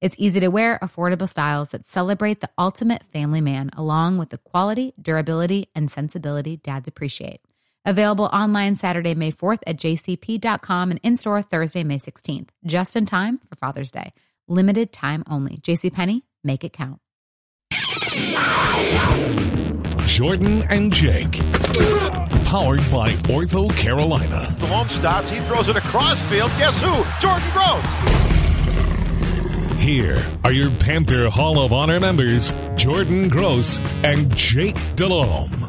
It's easy to wear, affordable styles that celebrate the ultimate family man, along with the quality, durability, and sensibility dads appreciate. Available online Saturday, May 4th at jcp.com and in-store Thursday, May 16th. Just in time for Father's Day. Limited time only. JCPenney, make it count. Jordan and Jake. Powered by Ortho Carolina. The home stops. He throws it across field. Guess who? Jordan Gross. Here are your Panther Hall of Honor members, Jordan Gross and Jake Delhomme.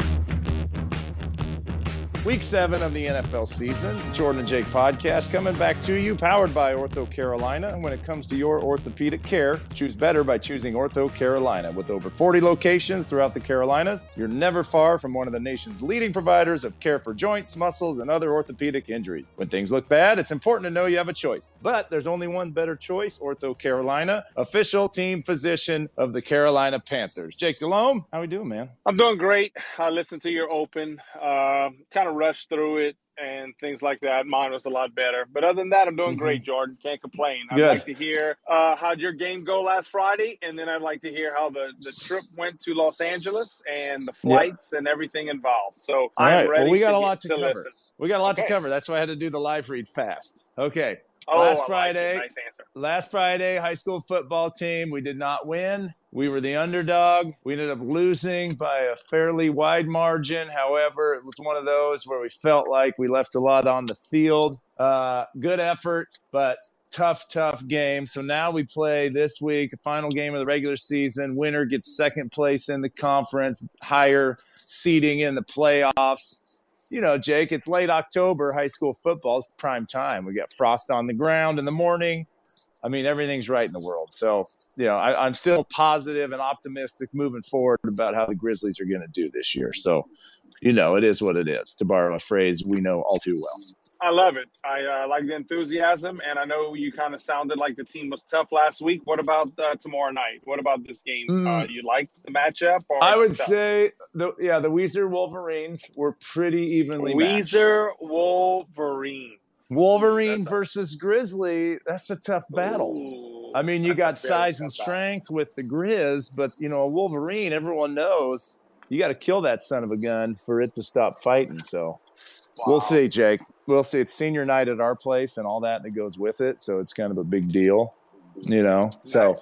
Week 7 of the NFL season, Jordan and Jake podcast coming back to you, powered by Ortho Carolina. And when it comes to your orthopedic care, choose better by choosing Ortho Carolina. With over 40 locations throughout the Carolinas, you're never far from one of the nation's leading providers of care for joints, muscles, and other orthopedic injuries. When things look bad, it's important to know you have a choice. But there's only one better choice, Ortho Carolina, official team physician of the Carolina Panthers. Jake Delhomme, how we doing, man? I'm doing great. I listened to your open. Kind of rushed through it and things like that. Mine was a lot better. But other than that, I'm doing great, Jordan. Can't complain. I'd like to hear how'd your game go last Friday, and then I'd like to hear how the trip went to Los Angeles and the flights and everything involved. So I'm ready. Well, we got a lot to cover. Listen. We got a lot to cover. That's why I had to do the live read fast. Okay. Last Friday, nice answer. Last Friday, high school football team, we did not win. We were the underdog. We ended up losing by a fairly wide margin. However, it was one of those where we felt like we left a lot on the field. Good effort, but tough game. So now we play this week, the final game of the regular season. Winner gets second place in the conference, higher seeding in the playoffs. You know, Jake, it's late October, high school football is prime time. We got frost on the ground in the morning. I mean, everything's right in the world. So, you know, I'm still positive and optimistic moving forward about how the Grizzlies are going to do this year. So, you know, it is what it is, to borrow a phrase we know all too well. I love it. I like the enthusiasm, and I know you kind of sounded like the team was tough last week. What about tomorrow night? What about this game? You like the matchup? Or I would say, the Weezer Wolverines were pretty evenly matched. Weezer Wolverines. Wolverine versus Grizzly, that's a tough battle. Ooh, I mean, you got size and strength with the Grizz, but, you know, a Wolverine, everyone knows you got to kill that son of a gun for it to stop fighting. So we'll see, Jake. We'll see. It's senior night at our place and all that goes with it, so it's kind of a big deal, you know. So,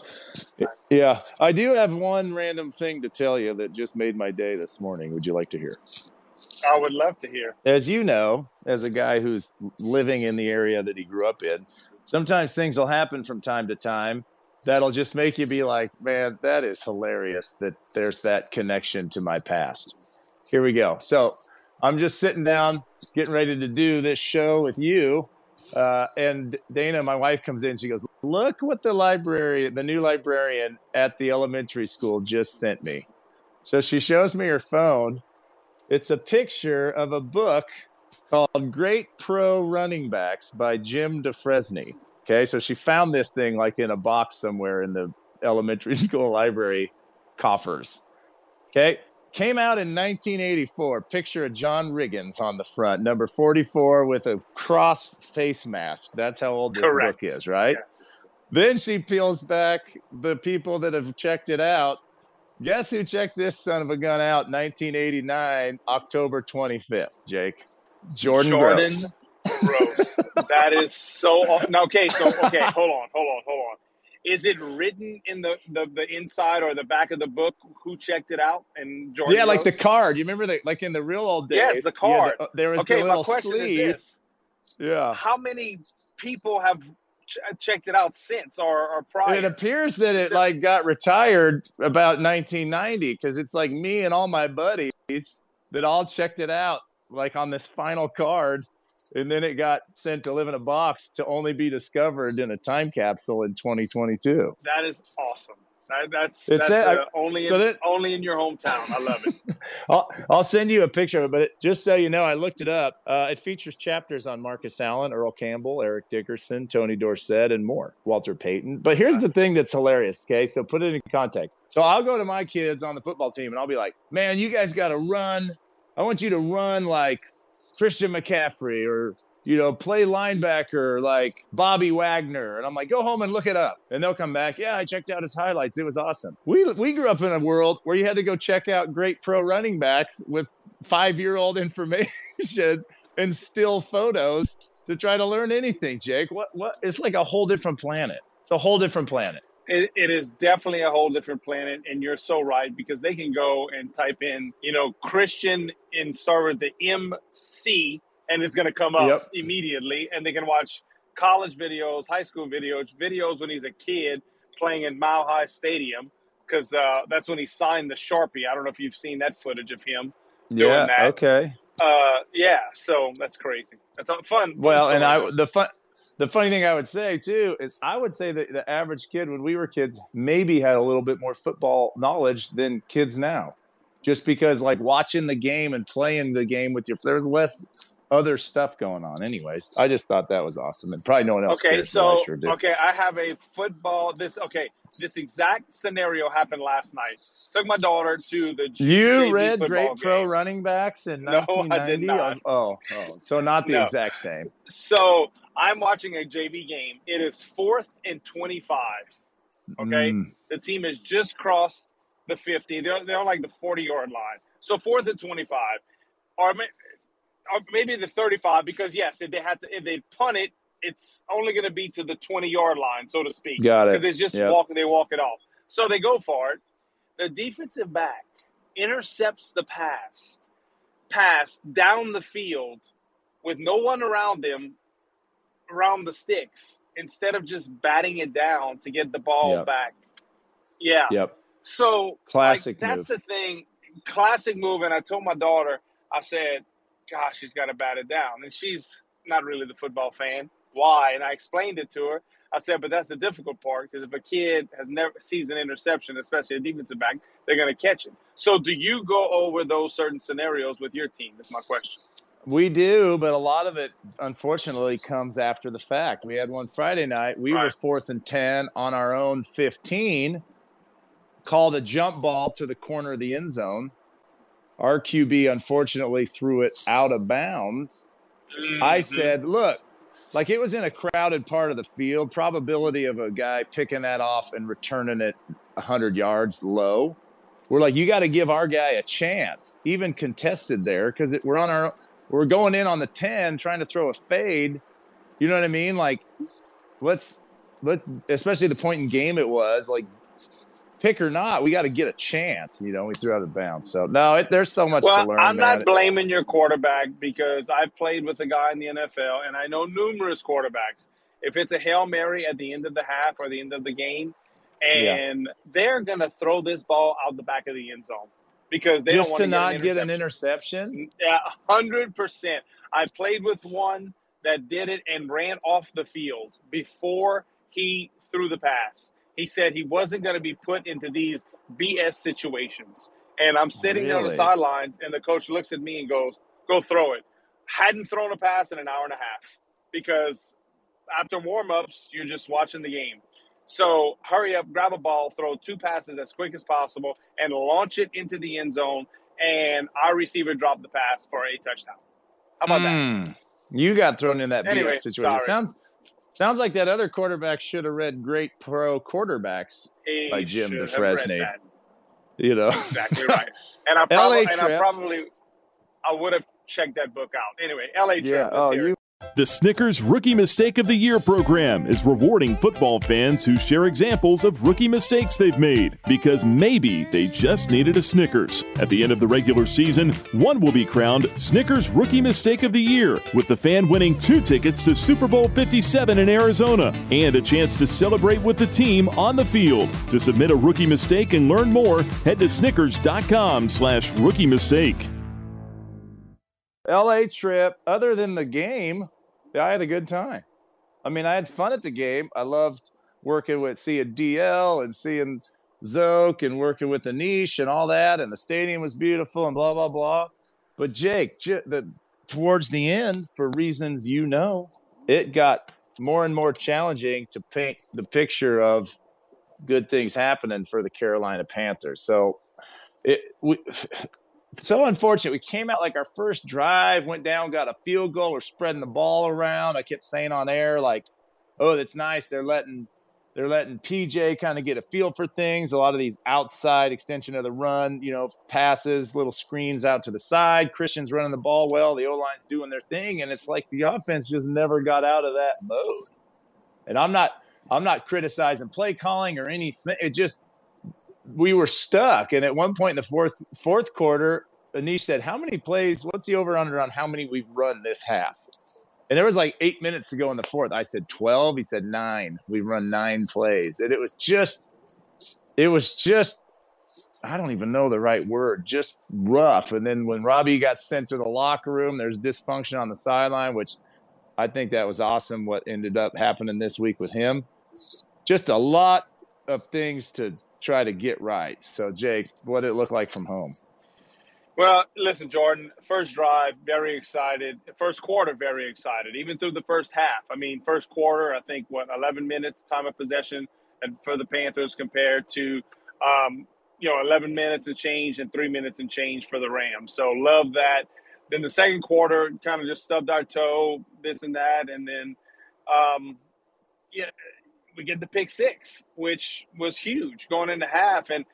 yeah, I do have one random thing to tell you that just made my day this morning. Would you like to hear? I would love to hear. As you know, as a guy who's living in the area that he grew up in, sometimes things will happen from time to time that'll just make you be like, man, that is hilarious that there's that connection to my past. Here we go. So I'm just sitting down, getting ready to do this show with you. And Dana, my wife, comes in. She goes, look what the new librarian at the elementary school just sent me. So she shows me her phone. It's a picture of a book called Great Pro Running Backs by Jim DeFresney. Okay, so she found this thing like in a box somewhere in the elementary school library coffers. Okay, came out in 1984. Picture of John Riggins on the front, number 44 with a cross face mask. That's how old this book is, right? Yes. Then she peels back the people that have checked it out. Guess who checked this son of a gun out 1989, October 25th, Jake? Jordan Gross. That is so awesome. Now, okay, hold on. Is it written in the inside or the back of the book who checked it out? And Jordan Rhodes? Like the card. You remember that, like in the real old days? Yes, the card. Yeah, there was the little sleeve. Is this. Yeah. How many people have checked it out since or prior? It appears that it like got retired about 1990 because it's like me and all my buddies that all checked it out like on this final card. And then it got sent to live in a box to only be discovered in a time capsule in 2022. That is awesome. Only in your hometown. I love it. I'll send you a picture of it, but just so you know, I looked it up. It features chapters on Marcus Allen, Earl Campbell, Eric Dickerson, Tony Dorsett, and more. Walter Payton. But here's the thing that's hilarious, okay? So put it in context. So I'll go to my kids on the football team, and I'll be like, man, you guys got to run. I want you to run like Christian McCaffrey or, you know, play linebacker like Bobby Wagner. And I'm like, go home and look it up. And they'll come back. Yeah, I checked out his highlights. It was awesome. We grew up in a world where you had to go check out great pro running backs with 5-year-old information and still photos to try to learn anything, Jake. What? It's like a whole different planet. It's a whole different planet. It is definitely a whole different planet, and you're so right, because they can go and type in, you know, Christian and start with the MC, and it's going to come up immediately, and they can watch college videos, high school videos when he's a kid playing in Mile High Stadium, because that's when he signed the Sharpie. I don't know if you've seen that footage of him doing that. Okay. So that's crazy. That's fun. Well, and the funny thing I would say too is I would say that the average kid when we were kids maybe had a little bit more football knowledge than kids now, just because like watching the game and playing the game with your there's less other stuff going on. Anyways, I just thought that was awesome, and probably no one else. Okay, so I have a football. This exact scenario happened last night. Took my daughter to the. You read great pro running backs in 1990. No, I did not. Oh, so not the exact same. So I'm watching a JV game. It is 4th and 25. Okay, the team has just crossed the 50. They're like the 40-yard line. So 4th and 25, or maybe the 35, because yes, if they punt it, it's only going to be to the 20-yard line, so to speak. Got it. Because it's just they walk it off. So they go for it. The defensive back intercepts the pass down the field with no one around them, around the sticks, instead of just batting it down to get the ball back. Yeah. Yep. So classic. Like, that's the thing. Classic move. And I told my daughter, I said, gosh, she's got to bat it down. And she's not really the football fan. Why? And I explained it to her. I said, but that's the difficult part, because if a kid has never sees an interception, especially a defensive back, they're going to catch it. So do you go over those certain scenarios with your team? That's my question. We do, but a lot of it, unfortunately, comes after the fact. We had one Friday night. We were 4th and 10 on our own 15, called a jump ball to the corner of the end zone. Our QB, unfortunately, threw it out of bounds. I said, look, like it was in a crowded part of the field. Probability of a guy picking that off and returning it 100 yards low. We're like, you got to give our guy a chance, even contested there, because we're going in on the 10 trying to throw a fade. You know what I mean? Like, let's especially the point in game it was, like, pick or not, we got to get a chance. You know, we threw out of bounds. So, no, there's so much to learn. I'm not blaming your quarterback, because I've played with a guy in the NFL, and I know numerous quarterbacks. If it's a Hail Mary at the end of the half or the end of the game, and they're going to throw this ball out the back of the end zone because they just don't want to get an interception. Yeah, 100%. I played with one that did it and ran off the field before he threw the pass. He said he wasn't going to be put into these BS situations. And I'm sitting on the sidelines, and the coach looks at me and goes, go throw it. Hadn't thrown a pass in an hour and a half, because after warm-ups, you're just watching the game. So hurry up, grab a ball, throw two passes as quick as possible, and launch it into the end zone, and our receiver dropped the pass for a touchdown. How about that? You got thrown in that BS situation. Sounds like that other quarterback should have read Great Pro Quarterbacks by Jim DeFresney. You know, exactly right. And I probably would have checked that book out. Anyway, LA Trip. Oh, here. The Snickers Rookie Mistake of the Year program is rewarding football fans who share examples of rookie mistakes they've made because maybe they just needed a Snickers. At the end of the regular season, one will be crowned Snickers Rookie Mistake of the Year, with the fan winning 2 tickets to Super Bowl 57 in Arizona and a chance to celebrate with the team on the field. To submit a rookie mistake and learn more, head to snickers.com/rookie mistake. LA trip, other than the game, I had a good time. I mean, I had fun at the game. I loved working with seeing DL and seeing Zoke and working with Anish and all that. And the stadium was beautiful and blah, blah, blah. But Jake, towards the end, for reasons you know, it got more and more challenging to paint the picture of good things happening for the Carolina Panthers. So so unfortunate. We came out like our first drive, went down, got a field goal. We're spreading the ball around. I kept saying on air, like, oh, that's nice. They're letting PJ kind of get a feel for things. A lot of these outside extension of the run, passes, little screens out to the side. Christian's running the ball well. The O-line's doing their thing. And it's like the offense just never got out of that mode. And I'm not criticizing play calling or anything. It just – we were stuck. And at one point in the fourth quarter, Anish said, how many plays, what's the over-under on how many we've run this half? And there was like 8 minutes to go in the fourth. I said 12. He said 9. We've run 9 plays. And it was just, I don't even know the right word, just rough. And then when Robbie got sent to the locker room, there's dysfunction on the sideline, which I think that was awesome what ended up happening this week with him. Just a lot of things to try to get right. So, Jake, what did it look like from home? Well, listen, Jordan, first drive, very excited. First quarter, very excited, even through the first half. I mean, first quarter, I think, 11 minutes time of possession and for the Panthers compared to, 11 minutes and change and 3 minutes and change for the Rams. So, love that. Then the second quarter, kind of just stubbed our toe, this and that. And then, we get the pick six, which was huge going into half. And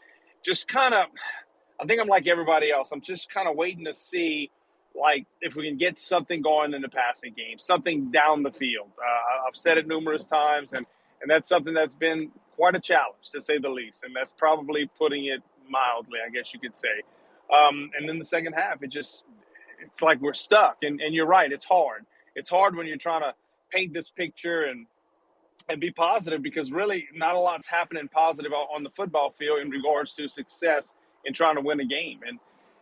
just kind of, I think I'm like everybody else. I'm just kind of waiting to see, like, if we can get something going in the passing game, something down the field. I've said it numerous times, and that's something that's been quite a challenge, to say the least. And that's probably putting it mildly, I guess you could say. And then the second half, it's like we're stuck. And you're right, it's hard. It's hard when you're trying to paint this picture and be positive, because really not a lot's happening positive on the football field in regards to success in trying to win a game. And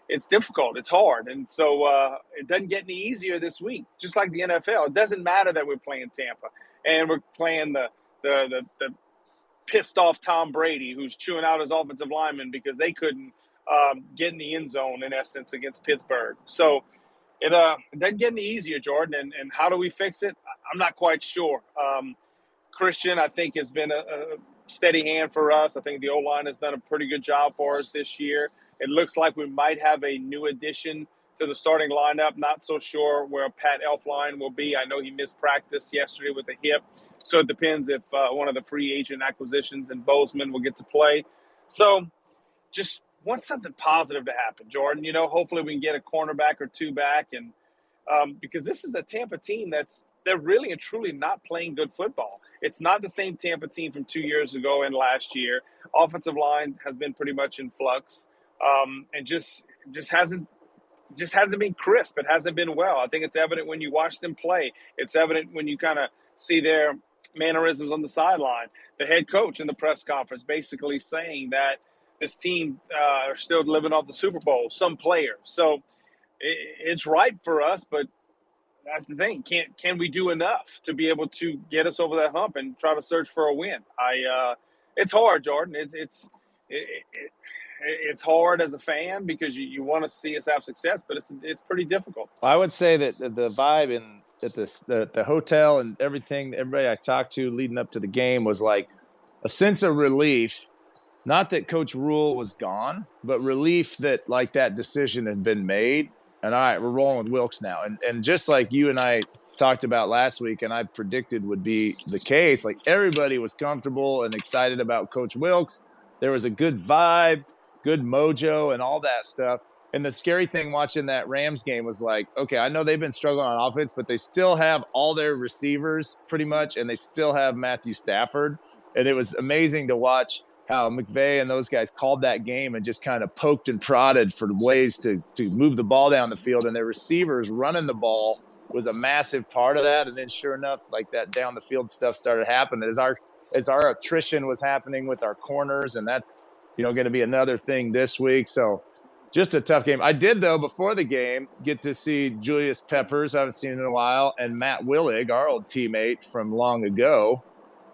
it's difficult. It's hard. And so it doesn't get any easier this week, just like the NFL. It doesn't matter that we're playing Tampa and we're playing the pissed off Tom Brady, who's chewing out his offensive linemen because they couldn't get in the end zone, in essence, against Pittsburgh. So it doesn't get any easier, Jordan. And how do we fix it? I'm not quite sure. Christian, I think, has been a steady hand for us. I think the O-line has done a pretty good job for us this year. It looks like we might have a new addition to the starting lineup. Not so sure where Pat Elflein will be. I know he missed practice yesterday with a hip. So it depends if one of the free agent acquisitions and Bozeman will get to play. So just want something positive to happen, Jordan. Hopefully we can get a cornerback or 2 back. And because this is a Tampa team they're really and truly not playing good football. It's not the same Tampa team from 2 years ago and last year. Offensive line has been pretty much in flux, and just hasn't been crisp. It hasn't been well. I think it's evident when you watch them play. It's evident when you kind of see their mannerisms on the sideline. The head coach in the press conference basically saying that this team are still living off the Super Bowl, some players. So it's ripe for us, but that's the thing. Can we do enough to be able to get us over that hump and try to search for a win? It's hard, Jordan. It's hard as a fan because you want to see us have success, but it's pretty difficult. I would say that the vibe at the hotel and everything, everybody I talked to leading up to the game was like a sense of relief. Not that Coach Rule was gone, but relief that like that decision had been made. And all right, we're rolling with Wilkes now. And just like you and I talked about last week and I predicted would be the case, like everybody was comfortable and excited about Coach Wilkes. There was a good vibe, good mojo, and all that stuff. And the scary thing watching that Rams game was like, okay, I know they've been struggling on offense, but they still have all their receivers pretty much, and they still have Matthew Stafford. And it was amazing to watch how McVay and those guys called that game and just kind of poked and prodded for ways to move the ball down the field. And their receivers running the ball was a massive part of that. And then sure enough, like that down the field stuff started happening as our attrition was happening with our corners. And that's, you know, going to be another thing this week. So just a tough game. I did, though, before the game, get to see Julius Peppers, I haven't seen in a while, and Matt Willig, our old teammate from long ago.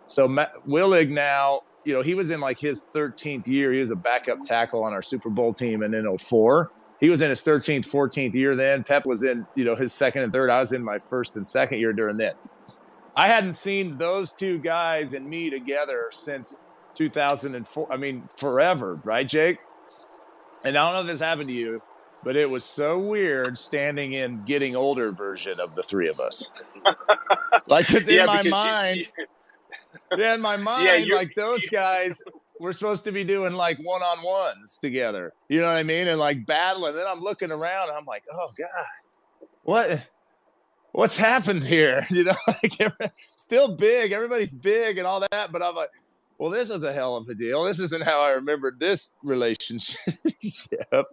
So Matt Willig now, you know, he was in like his 13th year. He was a backup tackle on our Super Bowl team in 2004. He was in his 13th, 14th year then. Pep was in, you know, his second and third. I was in my first and second year during that. I hadn't seen those two guys and me together since 2004. I mean, forever, right, Jake? And I don't know if this happened to you, but it was so weird standing in getting older version of the three of us. Like, in my mind, like those guys were supposed to be doing like one-on-ones together. You know what I mean? And like battling. Then I'm looking around and I'm like, oh God, what's happened here? You know, like still big. Everybody's big and all that. But I'm like, well, this is a hell of a deal. This isn't how I remembered this relationship. Yep.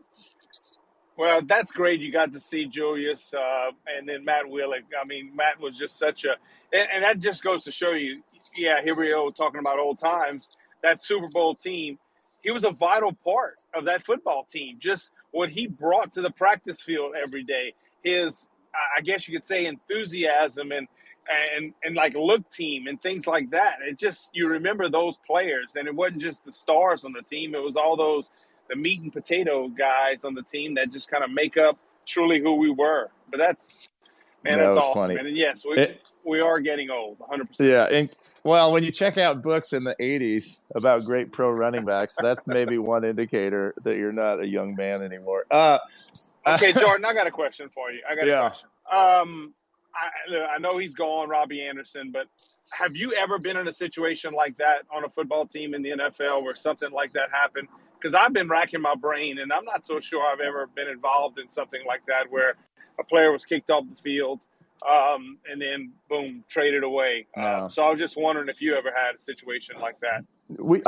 Well, that's great. You got to see Julius and then Matt Willig. I mean, Matt was just such a – and that just goes to show you, yeah, here we go talking about old times, that Super Bowl team. He was a vital part of that football team, just what he brought to the practice field every day, his, I guess you could say, enthusiasm and like look team and things like that. It just, you remember those players, and it wasn't just the stars on the team. It was all those, the meat and potato guys on the team that just kind of make up truly who we were. But that's, man, that's awesome. Funny. And yes, we are getting old, 100%. Yeah. And well, when you check out books in the 80s about great pro running backs, that's maybe one indicator that you're not a young man anymore. Okay, Jordan, I got a question for you. I got a question. I know he's gone, Robbie Anderson, but have you ever been in a situation like that on a football team in the NFL where something like that happened? Because I've been racking my brain, and I'm not so sure I've ever been involved in something like that where a player was kicked off the field and then, boom, traded away. So I was just wondering if you ever had a situation like that.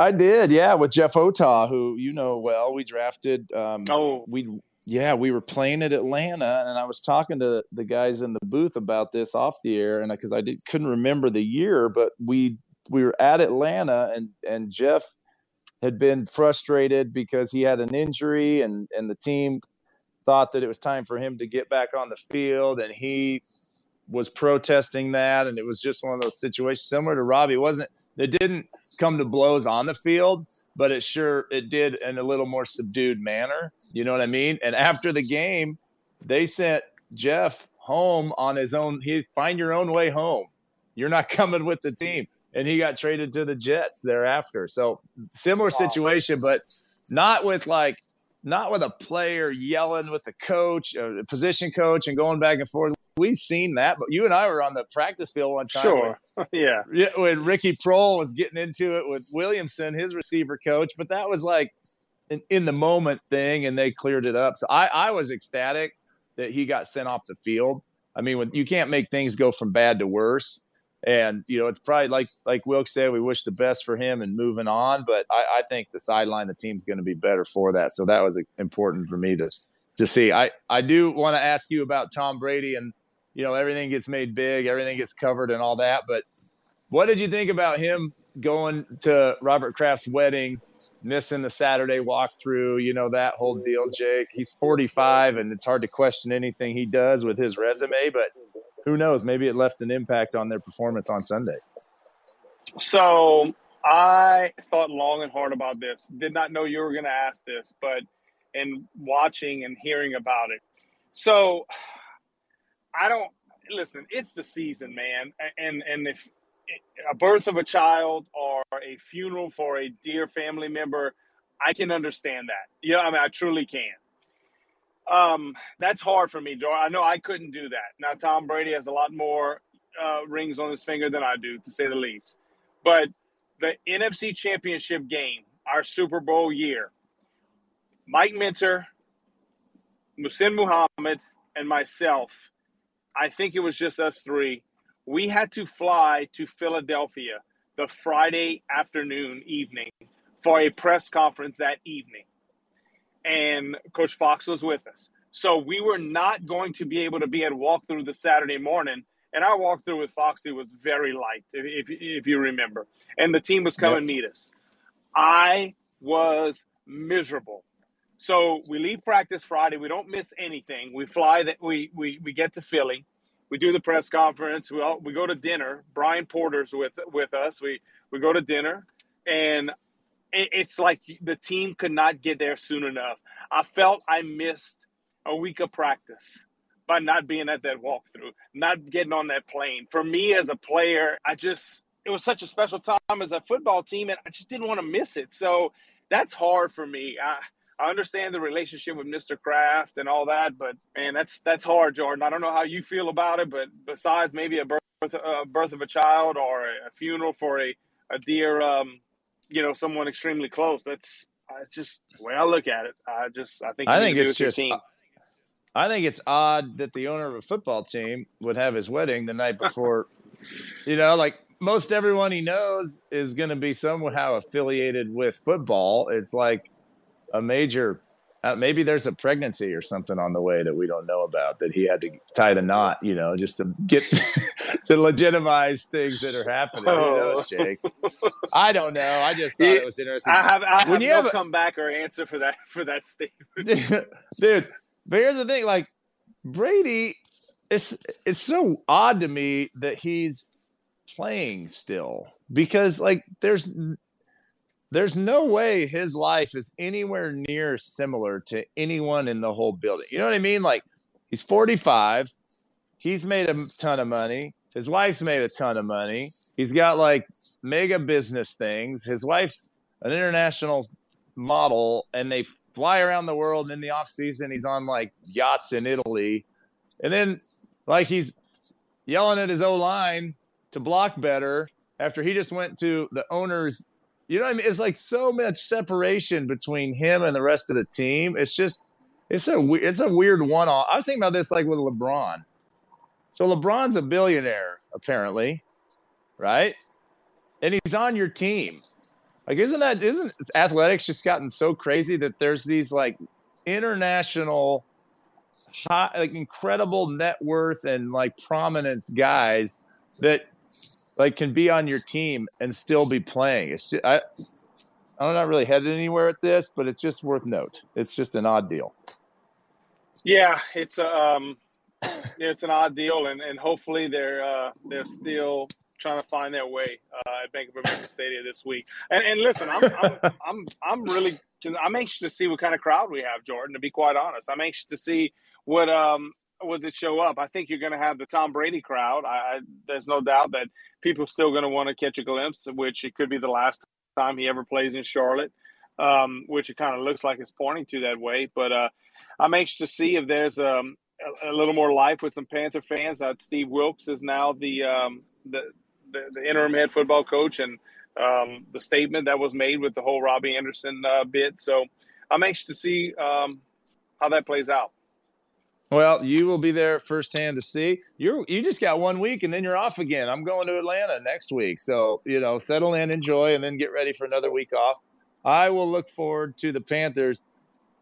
I did, yeah, with Jeff Otah, who you know well. We drafted we were playing at Atlanta, and I was talking to the guys in the booth about this off the air, and because I couldn't remember the year, but we were at Atlanta, and Jeff had been frustrated because he had an injury, and the team thought that it was time for him to get back on the field, and he was protesting that, and it was just one of those situations similar to Robbie. It didn't come to blows on the field, but it did in a little more subdued manner. You know what I mean? And after the game, they sent Jeff home on his own. He find your own way home. You're not coming with the team. And he got traded to the Jets thereafter. So similar situation, but not with a player yelling with the coach, a position coach, and going back and forth. We've seen that, but you and I were on the practice field one time. Sure, when Ricky Prohl was getting into it with Williamson, his receiver coach, but that was like an in-the-moment thing, and they cleared it up. So I was ecstatic that he got sent off the field. I mean, you can't make things go from bad to worse. And, you know, it's probably like Wilkes said, we wish the best for him and moving on, but I think the sideline, the team's going to be better for that. So that was important for me to see. I do want to ask you about Tom Brady and, you know, everything gets made big, everything gets covered and all that. But what did you think about him going to Robert Kraft's wedding, missing the Saturday walkthrough, you know, that whole deal, Jake? He's 45, and it's hard to question anything he does with his resume. But who knows? Maybe it left an impact on their performance on Sunday. So I thought long and hard about this. Did not know you were going to ask this, but in watching and hearing about it. So – listen, it's the season, man. And if a birth of a child or a funeral for a dear family member, I can understand that. Yeah, I mean, I truly can. That's hard for me, Dora. I know I couldn't do that. Now, Tom Brady has a lot more rings on his finger than I do, to say the least. But the NFC Championship game, our Super Bowl year, Mike Minter, Moussin Muhammad and myself, I think it was just us three, we had to fly to Philadelphia the Friday evening for a press conference that evening. And Coach Fox was with us. So we were not going to be able to be at walkthrough the Saturday morning. And our walkthrough with Foxy was very light, if you remember. And the team was coming meet us. I was miserable. So we leave practice Friday. We don't miss anything. We fly. We get to Philly. We do the press conference. We go to dinner. Brian Porter's with us. We go to dinner. And it's like the team could not get there soon enough. I felt I missed a week of practice by not being at that walkthrough, not getting on that plane. For me as a player, it was such a special time as a football team, and I just didn't want to miss it. So that's hard for me. I understand the relationship with Mr. Kraft and all that, but man, that's hard, Jordan. I don't know how you feel about it, but besides maybe a birth of a child or a funeral for a dear, someone extremely close. That's just the way I look at it. I think it's odd that the owner of a football team would have his wedding the night before, like most everyone he knows is going to be somehow affiliated with football. It's like a major, maybe there's a pregnancy or something on the way that we don't know about that he had to tie the knot, just to get to legitimize things that are happening. Who knows, Jake? I don't know. I just thought it was interesting. I have no comeback or answer for that statement. Dude. But here's the thing, like Brady, it's so odd to me that he's playing still because like there's no way his life is anywhere near similar to anyone in the whole building. You know what I mean? Like he's 45, he's made a ton of money, his wife's made a ton of money, he's got like mega business things, his wife's an international model, and they fly around the world. And in the off season, he's on like yachts in Italy. And then like he's yelling at his O-line to block better after he just went to the owner's, you know what I mean? It's like so much separation between him and the rest of the team. It's just, it's a weird one-off. I was thinking about this, like with LeBron. So LeBron's a billionaire apparently. Right. And he's on your team. Like, isn't athletics just gotten so crazy that there's these like international, high, like incredible net worth and like prominent guys that like can be on your team and still be playing? It's just, I'm not really headed anywhere at this, but it's just worth note. It's just an odd deal. Yeah, it's an odd deal, and hopefully they're still trying to find their way at Bank of America Stadium this week. And listen, I'm really anxious to see what kind of crowd we have, Jordan, to be quite honest. I'm anxious to see what was it show up. I think you're going to have the Tom Brady crowd. There's no doubt that people are still going to want to catch a glimpse, which it could be the last time he ever plays in Charlotte, which it kind of looks like it's pointing to that way. But I'm anxious to see if there's a little more life with some Panther fans. That Steve Wilks is now the interim head football coach, and the statement that was made with the whole Robbie Anderson bit. So I'm anxious to see how that plays out. Well, you will be there firsthand to see. You just got 1 week, and then you're off again. I'm going to Atlanta next week. So, settle in, enjoy, and then get ready for another week off. I will look forward to the Panthers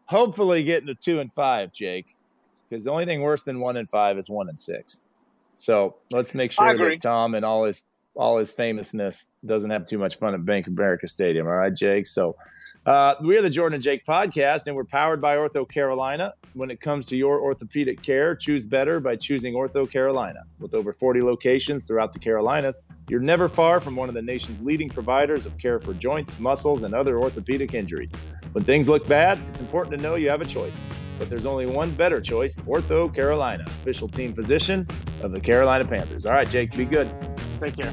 hopefully getting to 2-5, Jake, because the only thing worse than 1-5 is 1-6. So let's make sure that Tom and all his famousness doesn't have too much fun at Bank of America Stadium. All right, Jake. So we are the Jordan and Jake podcast, and we're powered by Ortho Carolina. When it comes to your orthopedic care, choose better by choosing Ortho Carolina. With over 40 locations throughout the Carolinas, you're never far from one of the nation's leading providers of care for joints, muscles, and other orthopedic injuries. When things look bad, it's important to know you have a choice. But there's only one better choice, Ortho Carolina, official team physician of the Carolina Panthers. All right, Jake, be good. Take care.